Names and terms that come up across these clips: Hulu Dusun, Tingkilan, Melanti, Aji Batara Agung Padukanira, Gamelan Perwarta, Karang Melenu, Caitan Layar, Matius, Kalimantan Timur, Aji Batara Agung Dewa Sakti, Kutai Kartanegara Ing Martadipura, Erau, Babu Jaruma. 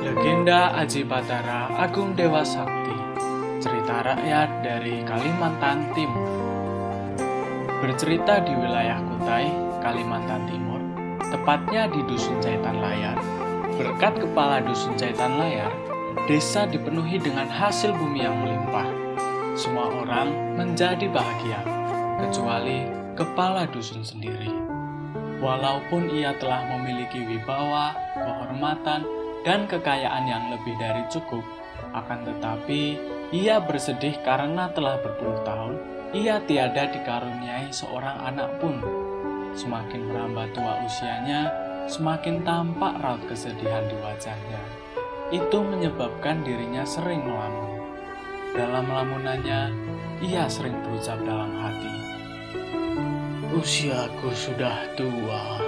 Legenda Aji Batara Agung Dewa Sakti, cerita rakyat dari Kalimantan Timur. Bercerita di wilayah Kutai, Kalimantan Timur, tepatnya di Dusun Caitan Layar. Berkat kepala Dusun Caitan Layar, desa dipenuhi dengan hasil bumi yang melimpah. Semua orang menjadi bahagia, kecuali kepala dusun sendiri. Walaupun ia telah memiliki wibawa, kehormatan, dan kekayaan yang lebih dari cukup, akan tetapi ia bersedih karena telah berpuluh tahun ia tiada dikaruniai seorang anak pun. Semakin merambah tua usianya, semakin tampak raut kesedihan di wajahnya. Itu menyebabkan dirinya sering melamun. Dalam lamunannya, ia sering berucap dalam hati, "Usiaku sudah tua,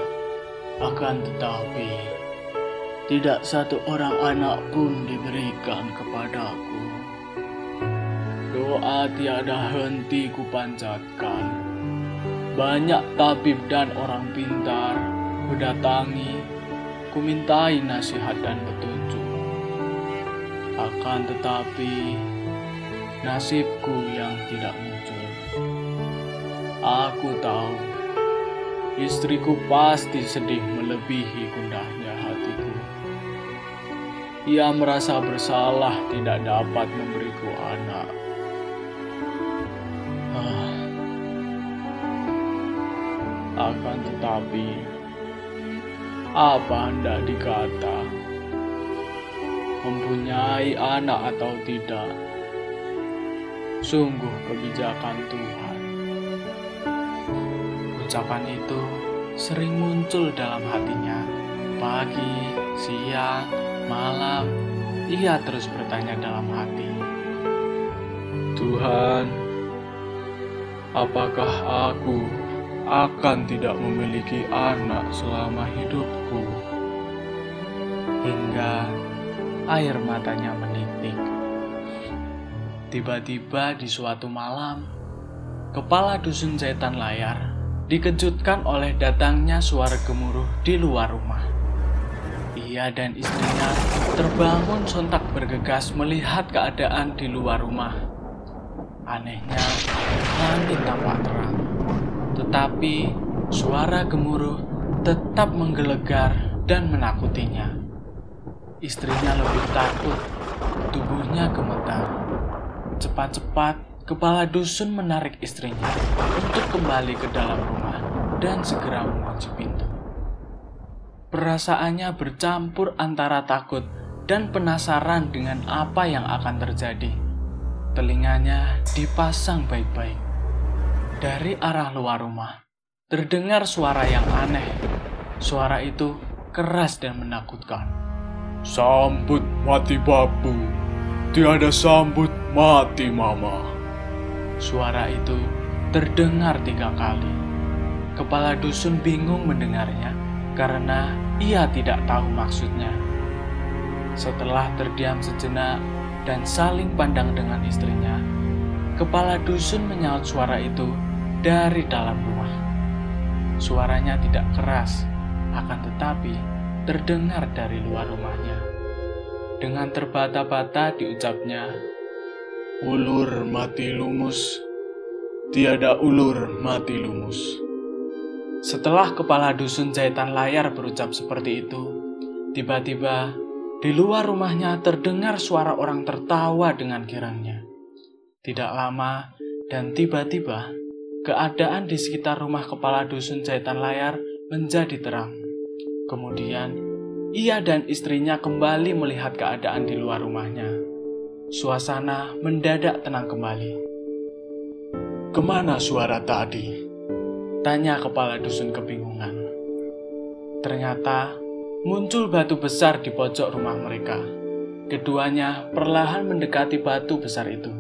akan tetapi tidak satu orang anak pun diberikan kepadaku. Doa tiada henti kupanjatkan. Banyak tabib dan orang pintar kudatangi, kumintai nasihat dan petunjuk. Akan tetapi nasibku yang tidak muncul. Aku tahu istriku pasti sedih melebihi gundah hatiku. Ia merasa bersalah tidak dapat memberiku anak. Akan tetapi, apa hendak dikata? Mempunyai anak atau tidak, sungguh kebijakan Tuhan." Ucapan itu sering muncul dalam hatinya. Pagi, siang, malam, ia terus bertanya dalam hati, "Tuhan, apakah aku akan tidak memiliki anak selama hidupku?" Hingga air matanya menitik. Tiba-tiba di suatu malam, kepala dusun Caitan Layar dikejutkan oleh datangnya suara gemuruh di luar rumah. Ia dan istrinya terbangun sontak bergegas melihat keadaan di luar rumah. Anehnya, langit tampak terang, tetapi suara gemuruh tetap menggelegar dan menakutinya. Istrinya lebih takut, tubuhnya gemetar. Cepat-cepat, kepala dusun menarik istrinya untuk kembali ke dalam rumah dan segera mengunci pintu. Perasaannya bercampur antara takut dan penasaran dengan apa yang akan terjadi. Telinganya dipasang baik-baik. Dari arah luar rumah, terdengar suara yang aneh. Suara itu keras dan menakutkan. "Sambut mati babu, tiada sambut mati mama." Suara itu terdengar 3 kali. Kepala dusun bingung mendengarnya, karena ia tidak tahu maksudnya. Setelah terdiam sejenak dan saling pandang dengan istrinya, kepala dusun menyaut suara itu dari dalam rumah. Suaranya tidak keras, akan tetapi terdengar dari luar rumahnya. Dengan terbata-bata diucapnya, "Ulur mati lumus, tiada ulur mati lumus." Setelah kepala dusun Caitan Layar berucap seperti itu, tiba-tiba di luar rumahnya terdengar suara orang tertawa dengan girangnya. Tidak lama dan tiba-tiba, keadaan di sekitar rumah kepala dusun Caitan Layar menjadi terang. Kemudian, ia dan istrinya kembali melihat keadaan di luar rumahnya. Suasana mendadak tenang kembali. "Kemana suara tadi?" tanya kepala dusun kebingungan. Ternyata muncul batu besar di pojok rumah mereka. Keduanya perlahan mendekati batu besar itu.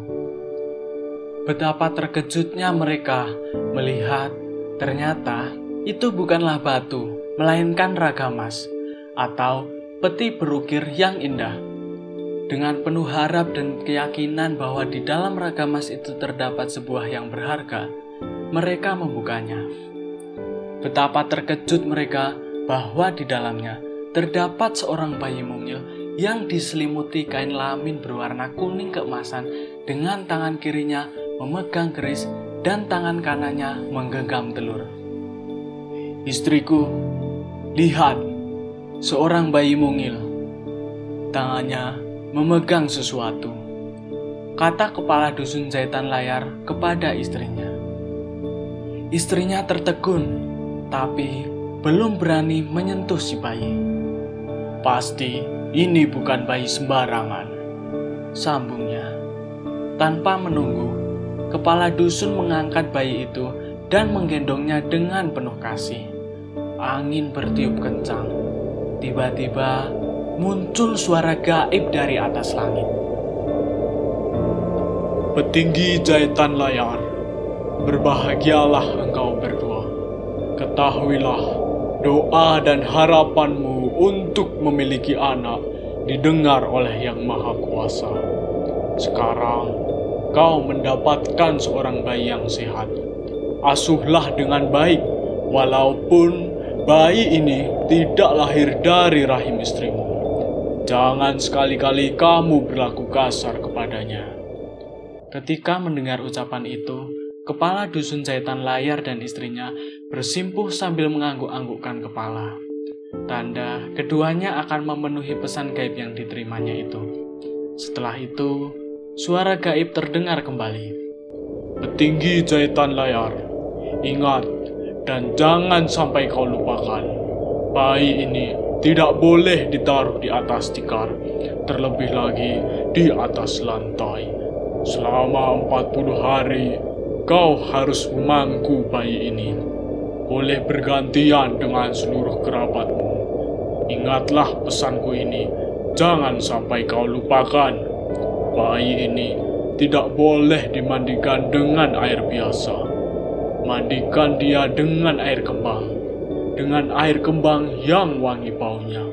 Betapa terkejutnya mereka melihat ternyata itu bukanlah batu, melainkan raga emas atau peti berukir yang indah. Dengan penuh harap dan keyakinan bahwa di dalam raga emas itu terdapat sebuah yang berharga, mereka membukanya. Betapa terkejut mereka bahwa di dalamnya terdapat seorang bayi mungil yang diselimuti kain lamin berwarna kuning keemasan dengan tangan kirinya memegang keris dan tangan kanannya menggenggam telur. Istriku, lihat, seorang bayi mungil. Tangannya memegang sesuatu, kata kepala dusun Caitan Layar kepada istrinya. Istrinya tertegun, tapi belum berani menyentuh si bayi. Pasti ini bukan bayi sembarangan, sambungnya. Tanpa menunggu, kepala dusun mengangkat bayi itu dan menggendongnya dengan penuh kasih. Angin bertiup kencang. Tiba-tiba muncul suara gaib dari atas langit. Petinggi Caitan Layar, berbahagialah engkau berdua. Ketahuilah, doa dan harapanmu untuk memiliki anak didengar oleh Yang Maha Kuasa. Sekarang kau mendapatkan seorang bayi yang sehat. Asuhlah dengan baik, walaupun bayi ini tidak lahir dari rahim istrimu. Jangan sekali-kali kamu berlaku kasar kepadanya. Ketika mendengar ucapan itu, kepala dusun Caitan Layar dan istrinya bersimpuh sambil mengangguk-anggukkan kepala. Tanda keduanya akan memenuhi pesan gaib yang diterimanya itu. Setelah itu, suara gaib terdengar kembali. Petinggi Caitan Layar, ingat dan jangan sampai kau lupakan. Bayi ini tidak boleh ditaruh di atas tikar, terlebih lagi di atas lantai. Selama 40 hari, kau harus memangku bayi ini. Boleh bergantian dengan seluruh kerabatmu. Ingatlah pesanku ini, jangan sampai kau lupakan. Bayi ini tidak boleh dimandikan dengan air biasa. Mandikan dia dengan air kembang. Dengan air kembang yang wangi baunya.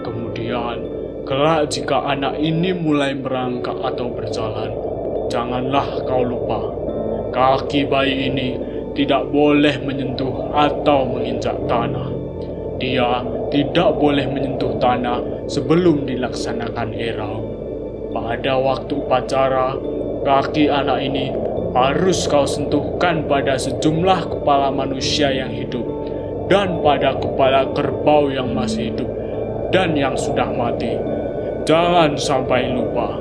Kemudian, kelak jika anak ini mulai merangkak atau berjalan, janganlah kau lupa. Kaki bayi ini tidak boleh menyentuh atau menginjak tanah. Dia tidak boleh menyentuh tanah sebelum dilaksanakan erau. Pada waktu upacara, kaki anak ini harus kau sentuhkan pada sejumlah kepala manusia yang hidup dan pada kepala kerbau yang masih hidup dan yang sudah mati. Jangan sampai lupa.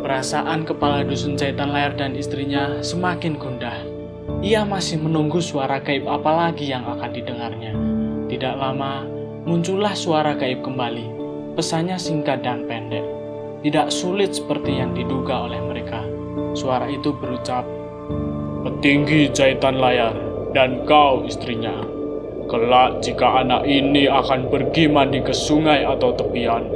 Perasaan kepala dusun Caitan Layar dan istrinya semakin gundah. Ia masih menunggu suara gaib apa lagi yang akan didengarnya. Tidak lama, muncullah suara gaib kembali. Pesannya singkat dan pendek. Tidak sulit seperti yang diduga oleh mereka. Suara itu berucap, Petinggi Caitan Layar dan kau istrinya, kelak jika anak ini akan pergi mandi ke sungai atau tepian,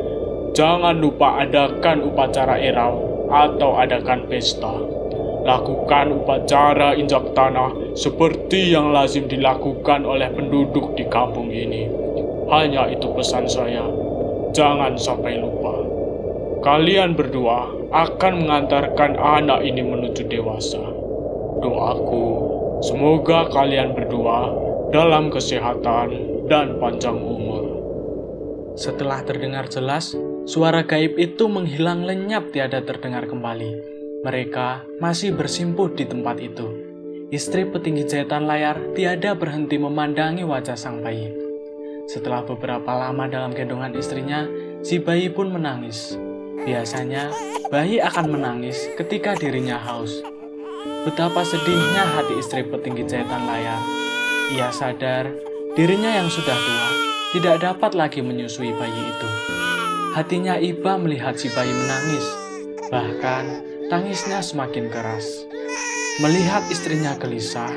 jangan lupa adakan upacara erau atau adakan pesta. Lakukan upacara injak tanah seperti yang lazim dilakukan oleh penduduk di kampung ini. Hanya itu pesan saya. Jangan sampai lupa. Kalian berdua akan mengantarkan anak ini menuju dewasa. Doaku, semoga kalian berdua dalam kesehatan dan panjang umur. Setelah terdengar jelas, suara gaib itu menghilang lenyap tiada terdengar kembali. Mereka masih bersimpuh di tempat itu. Istri petinggi Caitan Layar tiada berhenti memandangi wajah sang bayi. Setelah beberapa lama dalam gendongan istrinya, si bayi pun menangis. Biasanya, bayi akan menangis ketika dirinya haus. Betapa sedihnya hati istri petinggi Caitan Layar. Ia sadar dirinya yang sudah tua tidak dapat lagi menyusui bayi itu. Hatinya iba melihat si bayi menangis. Bahkan, tangisnya semakin keras. Melihat istrinya gelisah,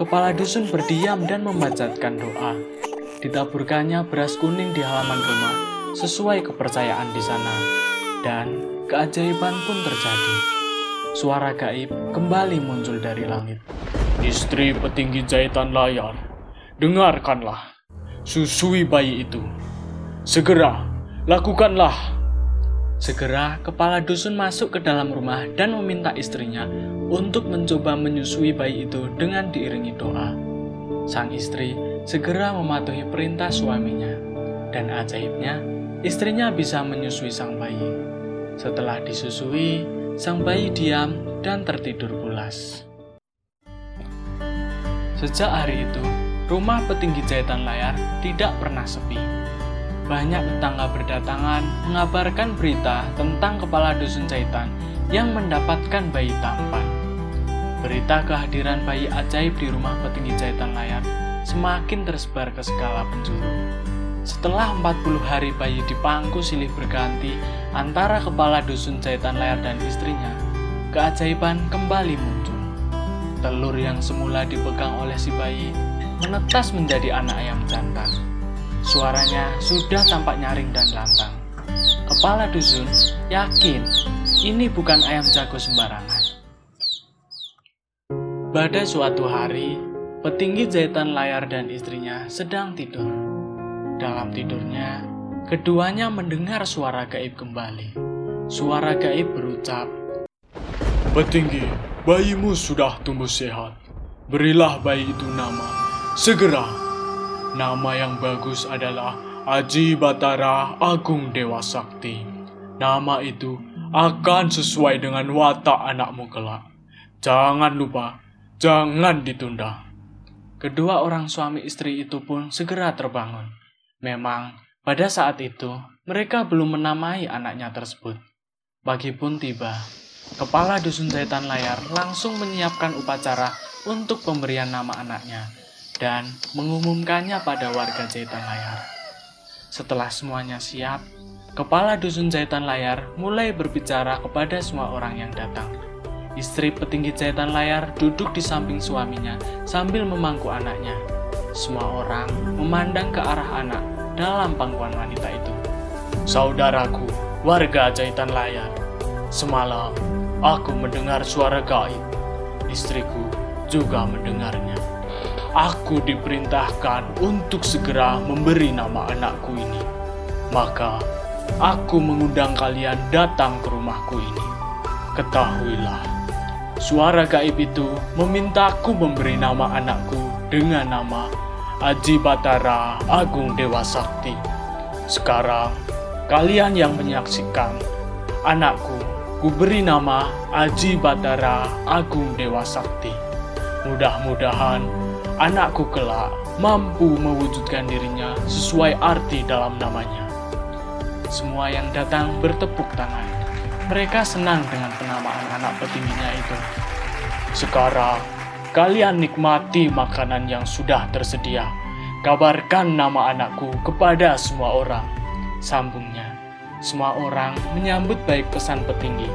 kepala dusun berdiam dan membacakan doa. Ditaburkannya beras kuning di halaman rumah sesuai kepercayaan di sana. Dan keajaiban pun terjadi. Suara gaib kembali muncul dari langit. Istri petinggi Caitan Layar, dengarkanlah. Susui bayi itu. Segera, lakukanlah. Segera kepala dusun masuk ke dalam rumah dan meminta istrinya untuk mencoba menyusui bayi itu dengan diiringi doa. Sang istri segera mematuhi perintah suaminya, dan ajaibnya, istrinya bisa menyusui sang bayi. Setelah disusui, sang bayi diam dan tertidur pulas. Sejak hari itu, rumah petinggi Caitan Layar tidak pernah sepi. Banyak tetangga berdatangan mengabarkan berita tentang kepala dusun Caitan yang mendapatkan bayi tampan. Berita kehadiran bayi ajaib di rumah petinggi Caitan Layar semakin tersebar ke segala penjuru. Setelah 40 hari bayi dipangku silih berganti antara kepala dusun Caitan Layar dan istrinya, keajaiban kembali muncul. Telur yang semula dipegang oleh si bayi menetas menjadi anak ayam jantan. Suaranya sudah tampak nyaring dan lantang. Kepala dusun yakin ini bukan ayam jago sembarangan. Pada suatu hari, petinggi Caitan Layar dan istrinya sedang tidur. Dalam tidurnya, keduanya mendengar suara gaib kembali. Suara gaib berucap, "Petinggi, bayimu sudah tumbuh sehat. Berilah bayi itu nama. Segera." Nama yang bagus adalah Aji Batara Agung Dewa Sakti. Nama itu akan sesuai dengan watak anakmu kelak. Jangan lupa, jangan ditunda. Kedua orang suami istri itu pun segera terbangun. Memang, pada saat itu, mereka belum menamai anaknya tersebut. Pagi pun tiba. Kepala Dusun Caitan Layar langsung menyiapkan upacara untuk pemberian nama anaknya dan mengumumkannya pada warga Caitan Layar. Setelah semuanya siap, kepala dusun Caitan Layar mulai berbicara kepada semua orang yang datang. Istri petinggi Caitan Layar duduk di samping suaminya sambil memangku anaknya. Semua orang memandang ke arah anak dalam pangkuan wanita itu. "Saudaraku, warga Caitan Layar, semalam aku mendengar suara gaib. Istriku juga mendengarnya. Aku diperintahkan untuk segera memberi nama anakku ini. Maka, aku mengundang kalian datang ke rumahku ini. Ketahuilah, suara gaib itu memintaku memberi nama anakku dengan nama Aji Batara Agung Dewa Sakti. Sekarang, kalian yang menyaksikan, anakku kuberi nama Aji Batara Agung Dewa Sakti. Mudah-mudahan anakku kelak mampu mewujudkan dirinya sesuai arti dalam namanya." Semua yang datang bertepuk tangan. Mereka senang dengan penamaan anak petingginya itu. "Sekarang, kalian nikmati makanan yang sudah tersedia. Kabarkan nama anakku kepada semua orang," sambungnya. Semua orang menyambut baik pesan petinggi.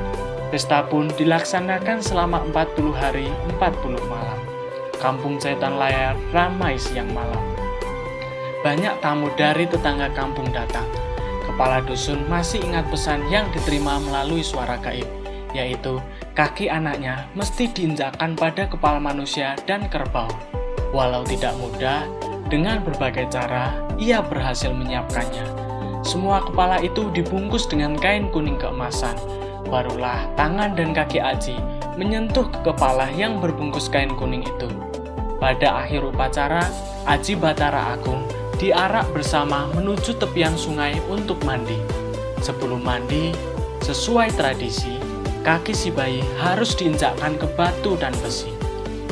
Pesta pun dilaksanakan selama 40 hari 40 malam. Kampung Caitan Layar ramai siang malam. Banyak tamu dari tetangga kampung datang. Kepala dusun masih ingat pesan yang diterima melalui suara gaib, yaitu kaki anaknya mesti diinjakan pada kepala manusia dan kerbau. Walau tidak mudah, dengan berbagai cara ia berhasil menyiapkannya. Semua kepala itu dibungkus dengan kain kuning keemasan. Barulah tangan dan kaki Aji menyentuh ke kepala yang berbungkus kain kuning itu. Pada akhir upacara, Aji Batara Agung diarak bersama menuju tepian sungai untuk mandi. Sebelum mandi, sesuai tradisi, kaki si bayi harus diinjakkan ke batu dan besi.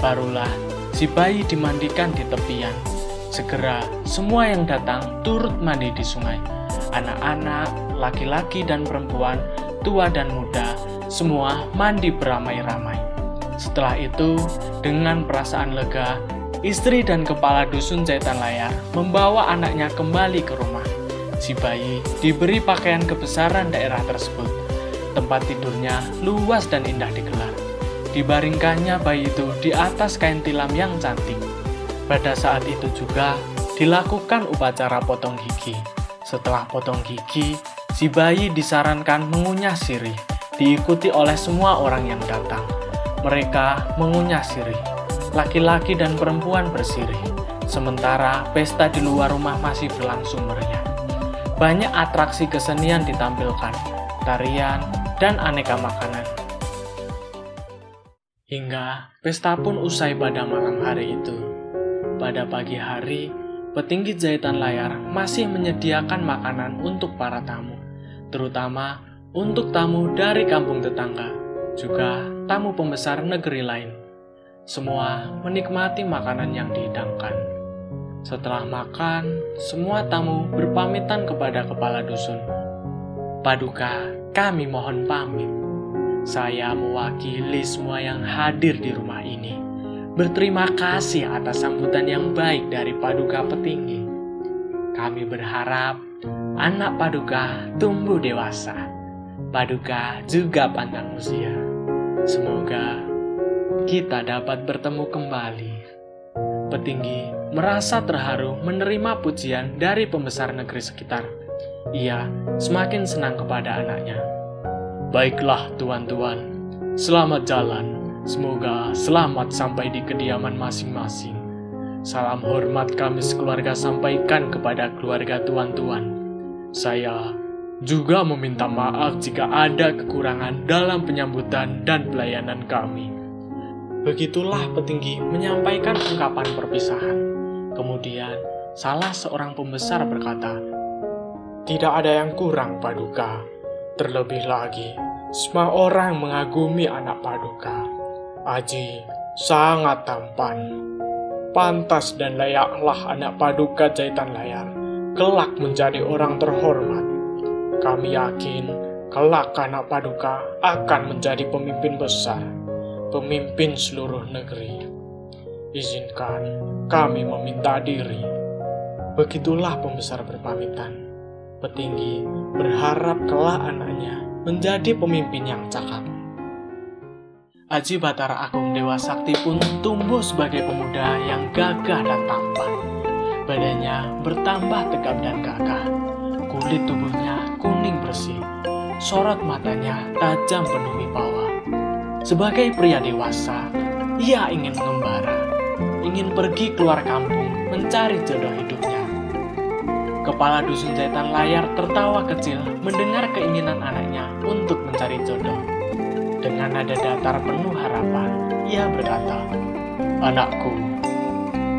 Barulah si bayi dimandikan di tepian. Segera, semua yang datang turut mandi di sungai. Anak-anak, laki-laki dan perempuan, tua dan muda, semua mandi beramai-ramai. Setelah itu, dengan perasaan lega, istri dan kepala dusun Caitan Layar membawa anaknya kembali ke rumah. Si bayi diberi pakaian kebesaran daerah tersebut. Tempat tidurnya luas dan indah digelar. Dibaringkannya bayi itu di atas kain tilam yang cantik. Pada saat itu juga dilakukan upacara potong gigi. Setelah potong gigi, si bayi disarankan mengunyah sirih, diikuti oleh semua orang yang datang. Mereka mengunyah sirih. Laki-laki dan perempuan bersirih. Sementara pesta di luar rumah masih berlangsung meriah. Banyak atraksi kesenian ditampilkan, tarian, dan aneka makanan. Hingga pesta pun usai pada malam hari itu. Pada pagi hari, petinggi jahitan layar masih menyediakan makanan untuk para tamu, terutama untuk tamu dari kampung tetangga, juga tamu pembesar negeri lain. Semua menikmati makanan yang dihidangkan. Setelah makan, semua tamu berpamitan kepada kepala dusun. "Paduka, kami mohon pamit. Saya mewakili semua yang hadir di rumah ini. Berterima kasih atas sambutan yang baik dari Paduka Petinggi. Kami berharap anak Paduka tumbuh dewasa. Paduka juga pandang usia. Semoga kita dapat bertemu kembali." Petinggi merasa terharu menerima pujian dari pembesar negeri sekitar. Ia semakin senang kepada anaknya. "Baiklah, tuan-tuan. Selamat jalan. Semoga selamat sampai di kediaman masing-masing. Salam hormat kami sekeluarga sampaikan kepada keluarga tuan-tuan. Saya juga meminta maaf jika ada kekurangan dalam penyambutan dan pelayanan kami." Begitulah petinggi menyampaikan ungkapan perpisahan. Kemudian, salah seorang pembesar berkata, "Tidak ada yang kurang, Paduka. Terlebih lagi, semua orang mengagumi anak Paduka. Aji sangat tampan. Pantas dan layaklah anak Paduka jahitan layar kelak menjadi orang terhormat. Kami yakin kelak anak Paduka akan menjadi pemimpin besar, pemimpin seluruh negeri. Izinkan kami meminta diri." Begitulah pembesar berpamitan. Petinggi berharap kelak anaknya menjadi pemimpin yang cakap. Aji Batara Agung Dewa Sakti pun tumbuh sebagai pemuda yang gagah dan tampan. Badannya bertambah tegap dan gagah. Kulit tubuhnya kuning bersih. Sorot matanya tajam penuh wibawa. Sebagai pria dewasa, ia ingin mengembara, ingin pergi keluar kampung mencari jodoh hidupnya. Kepala dusun jahitan layar tertawa kecil mendengar keinginan anaknya untuk mencari jodoh. Dengan nada datar penuh harapan, ia berkata, "Anakku,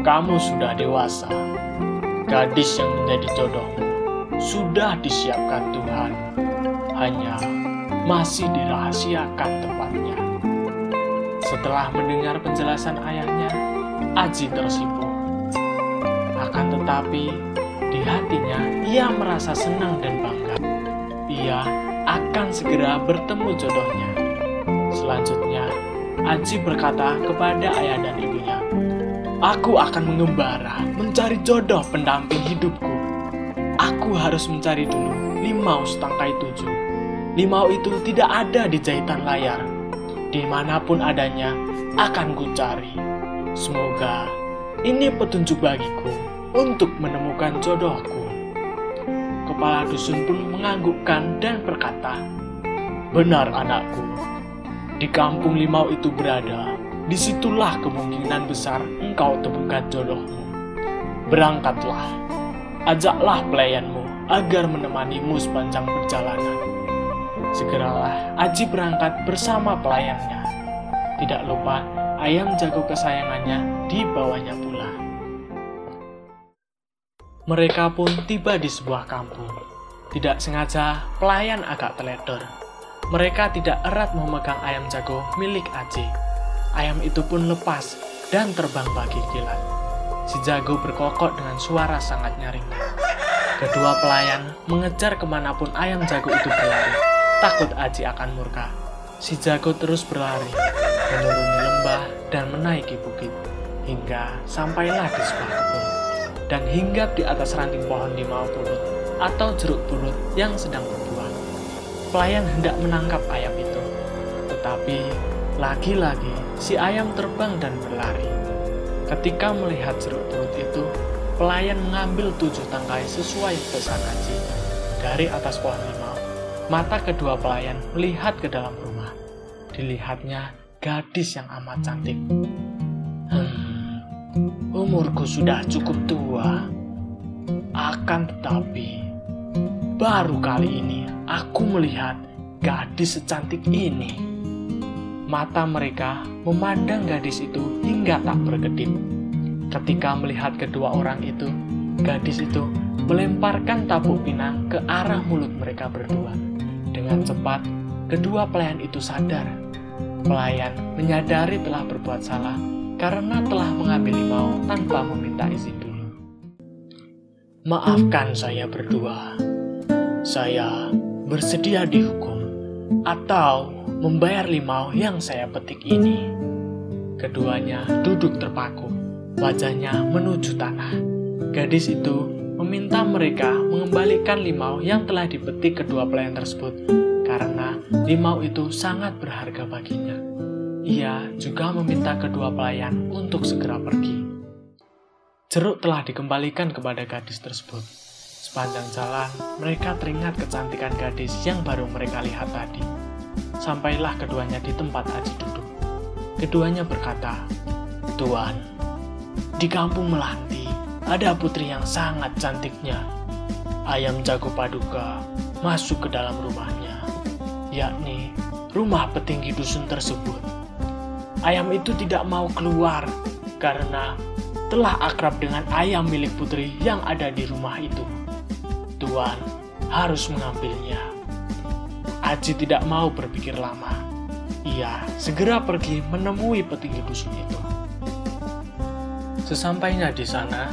kamu sudah dewasa. Gadis yang menjadi jodohmu sudah disiapkan Tuhan. Hanya masih dirahasiakan tempatnya." Setelah mendengar penjelasan ayahnya, Aji tersipu. Akan tetapi, di hatinya, ia merasa senang dan bangga. Ia akan segera bertemu jodohnya. Selanjutnya, Aji berkata kepada ayah dan ibunya, "Aku akan mengembara mencari jodoh pendamping hidupku. Aku harus mencari dulu limau setangkai 7. Limau itu tidak ada di jahitan layar. Dimanapun adanya, akan ku cari. Semoga ini petunjuk bagiku untuk menemukan jodohku." Kepala dusun pun menganggukkan dan berkata, "Benar anakku, di kampung limau itu berada, disitulah kemungkinan besar engkau temukan jodohmu. Berangkatlah, ajaklah pelayanmu agar menemanimu sepanjang perjalanan." Segeralah Aji berangkat bersama pelayannya. Tidak lupa ayam jago kesayangannya dibawanya pula. Mereka pun tiba di sebuah kampung. Tidak sengaja, pelayan agak teledor. Mereka tidak erat memegang ayam jago milik Aji. Ayam itu pun lepas dan terbang bagi kilat. Si jago berkokok dengan suara sangat nyaring. Kedua pelayan mengejar kemanapun ayam jago itu berlari, takut Aji akan murka. Si jago terus berlari, menuruni lembah dan menaiki bukit, hingga sampailah di sebuah kebun. Dan hinggap di atas ranting pohon limau purut atau jeruk purut yang sedang berbuah. Pelayan hendak menangkap ayam itu, tetapi lagi-lagi si ayam terbang dan berlari. Ketika melihat jeruk purut itu, pelayan mengambil 7 tangkai sesuai pesan Aji. Dari atas pohon limau, mata kedua pelayan melihat ke dalam rumah. Dilihatnya gadis yang amat cantik. "Umurku sudah cukup tua, akan tetapi baru kali ini aku melihat gadis secantik ini." Mata mereka memandang gadis itu hingga tak berkedip. Ketika melihat kedua orang itu, gadis itu melemparkan tabung pinang ke arah mulut mereka berdua. Dengan cepat, kedua pelayan itu sadar. Pelayan menyadari telah berbuat salah karena telah mengambil limau tanpa meminta izin dulu. Maafkan saya berdua. Saya bersedia dihukum atau membayar limau yang saya petik ini. Keduanya duduk terpaku, wajahnya menuju tanah. Gadis itu meminta mereka mengembalikan limau yang telah dipetik kedua pelayan tersebut, karena limau itu sangat berharga baginya. Ia juga meminta kedua pelayan untuk segera pergi. Jeruk telah dikembalikan kepada gadis tersebut. Sepanjang jalan, mereka teringat kecantikan gadis yang baru mereka lihat tadi. Sampailah keduanya di tempat Aji duduk. Keduanya berkata, "Tuan, di kampung Melanti ada putri yang sangat cantiknya. Ayam jago Paduka masuk ke dalam rumahnya, yakni rumah petinggi dusun tersebut. Ayam itu tidak mau keluar karena telah akrab dengan ayam milik putri yang ada di rumah itu. Tuan harus mengambilnya." Aji tidak mau berpikir lama. Ia segera pergi menemui petinggi dusun itu. Sesampainya di sana,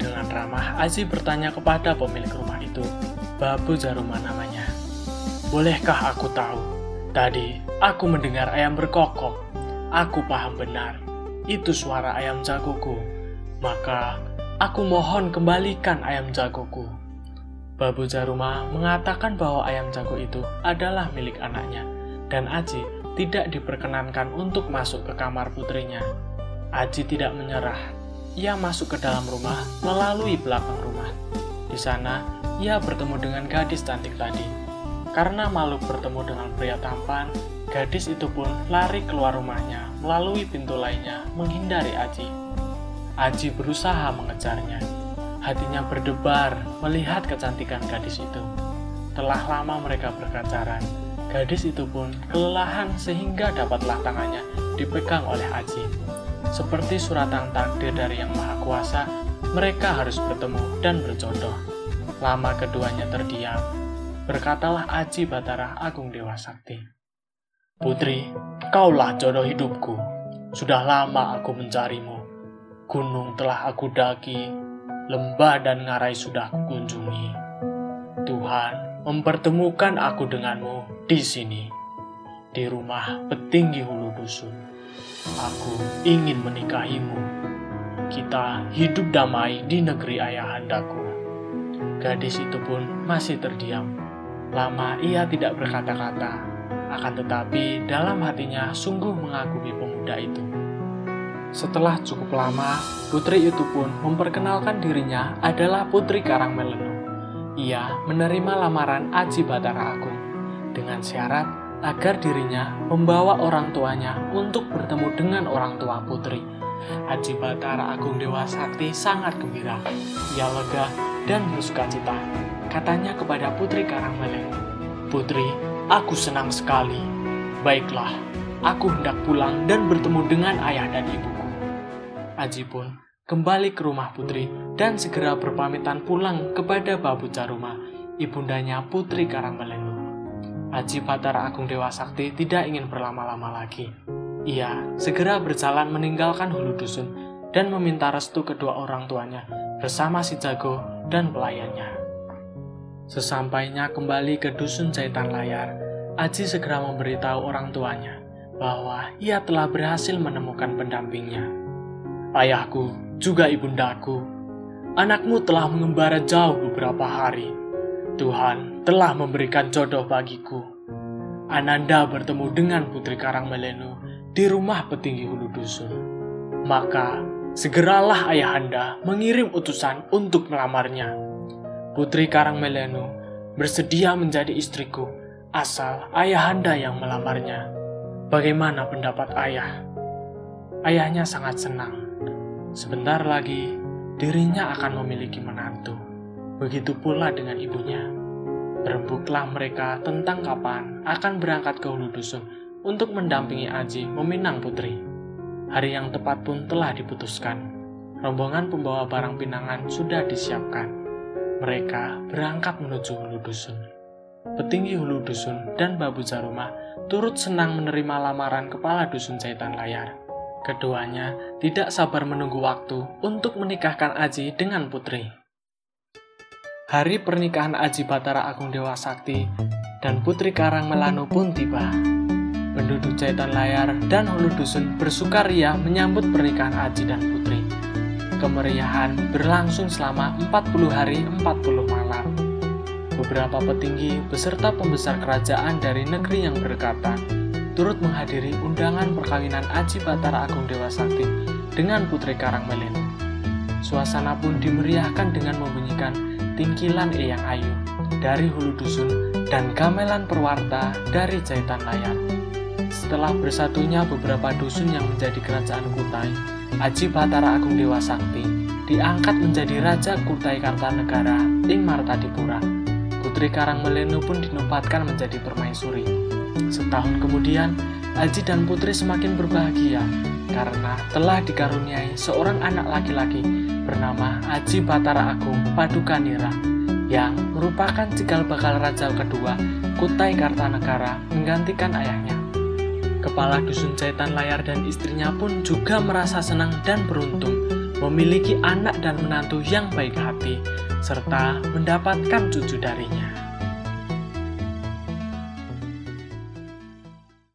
dengan ramah, Aji bertanya kepada pemilik rumah itu, Babu Jaruma namanya. "Bolehkah aku tahu? Tadi aku mendengar ayam berkokok. Aku paham benar. Itu suara ayam jagoku. Maka aku mohon kembalikan ayam jagoku." Babu Jaruma mengatakan bahwa ayam jago itu adalah milik anaknya, dan Aji tidak diperkenankan untuk masuk ke kamar putrinya. Aji tidak menyerah. Ia masuk ke dalam rumah melalui belakang rumah. Di sana, ia bertemu dengan gadis cantik tadi. Karena malu bertemu dengan pria tampan, gadis itu pun lari keluar rumahnya melalui pintu lainnya menghindari Aji. Aji berusaha mengejarnya. Hatinya berdebar melihat kecantikan gadis itu. Telah lama mereka berpacaran, gadis itu pun kelelahan sehingga dapatlah tangannya dipegang oleh Aji. Seperti suratan takdir dari Yang Maha Kuasa, mereka harus bertemu dan berjodoh. Lama keduanya terdiam. Berkatalah Aji Batara Agung Dewa Sakti, "Putri, kaulah jodoh hidupku. Sudah lama aku mencarimu. Gunung telah aku daki, lembah dan ngarai sudah kunjungi. Tuhan mempertemukan aku denganmu di sini, di rumah petinggi Hulu Dusun. Aku ingin menikahimu. Kita hidup damai di negeri ayahandaku." Gadis itu pun masih terdiam. Lama ia tidak berkata-kata, akan tetapi dalam hatinya sungguh mengagumi pemuda itu. Setelah cukup lama, putri itu pun memperkenalkan dirinya adalah Putri Karang Melenu. Ia menerima lamaran Aji Batara Agung dengan syarat agar dirinya membawa orang tuanya untuk bertemu dengan orang tua putri. Aji Batara Agung Dewa Sakti sangat gembira. Ia lega dan bersuka cita. Katanya kepada Putri Karang Melenu, "Putri, aku senang sekali. Baiklah, aku hendak pulang dan bertemu dengan ayah dan ibuku." Aji pun kembali ke rumah putri dan segera berpamitan pulang kepada Babu Jaruma, ibundanya Putri Karang Melenu. Aji Batara Agung Dewa Sakti tidak ingin berlama-lama lagi. Ia segera berjalan meninggalkan Hulu Dusun dan meminta restu kedua orang tuanya bersama si jago dan pelayannya. Sesampainya kembali ke Dusun Caitan Layar, Aji segera memberitahu orang tuanya bahwa ia telah berhasil menemukan pendampingnya. "Ayahku, juga ibundaku, anakmu telah mengembara jauh beberapa hari. Tuhan telah memberikan jodoh bagiku. Ananda bertemu dengan Putri Karang Melenu di rumah petinggi Hulu Dusun. Maka segeralah ayahanda mengirim utusan untuk melamarnya. Putri Karang Melenu bersedia menjadi istriku asal ayahanda yang melamarnya. Bagaimana pendapat ayah?" Ayahnya sangat senang. Sebentar lagi dirinya akan memiliki menantu. Begitu pula dengan ibunya. Berebutlah mereka tentang kapan akan berangkat ke Hulu Dusun untuk mendampingi Aji meminang putri. Hari yang tepat pun telah diputuskan. rombongan pembawa barang pinangan sudah disiapkan. Mereka berangkat menuju Hulu Dusun. Petinggi Hulu Dusun dan Babu Jarumah turut senang menerima lamaran kepala dusun Caitan Layar. Keduanya tidak sabar menunggu waktu untuk menikahkan Aji dengan putri. Hari pernikahan Aji Batara Agung Dewa Sakti dan putri Karang Melenu pun tiba. Penduduk Caitan Layar dan Hulu Dusun bersukaria menyambut pernikahan Aji dan putri. Kemeriahan berlangsung selama 40 hari 40 malam. Beberapa petinggi beserta pembesar kerajaan dari negeri yang berdekatan turut menghadiri undangan perkawinan Aji Batara Agung Dewa Sakti dengan putri Karang Melenu. Suasana pun dimeriahkan dengan membunyikan Tingkilan Eyang Ayu dari Hulu Dusun dan Gamelan Perwarta dari Caitan Layar. Setelah bersatunya beberapa dusun yang menjadi kerajaan Kutai, Aji Batara Agung Dewa Sakti diangkat menjadi Raja Kutai Kartanegara Ing Martadipura. Putri Karang Melenu pun dinobatkan menjadi permaisuri. Setahun kemudian, Aji dan putri semakin berbahagia karena telah dikaruniai seorang anak laki-laki bernama Aji Batara Agung Padukanira yang merupakan cikal bakal raja kedua Kutai Kartanegara menggantikan ayahnya. Kepala dusun Caitan Layar dan istrinya pun juga merasa senang dan beruntung memiliki anak dan menantu yang baik hati serta mendapatkan cucu darinya.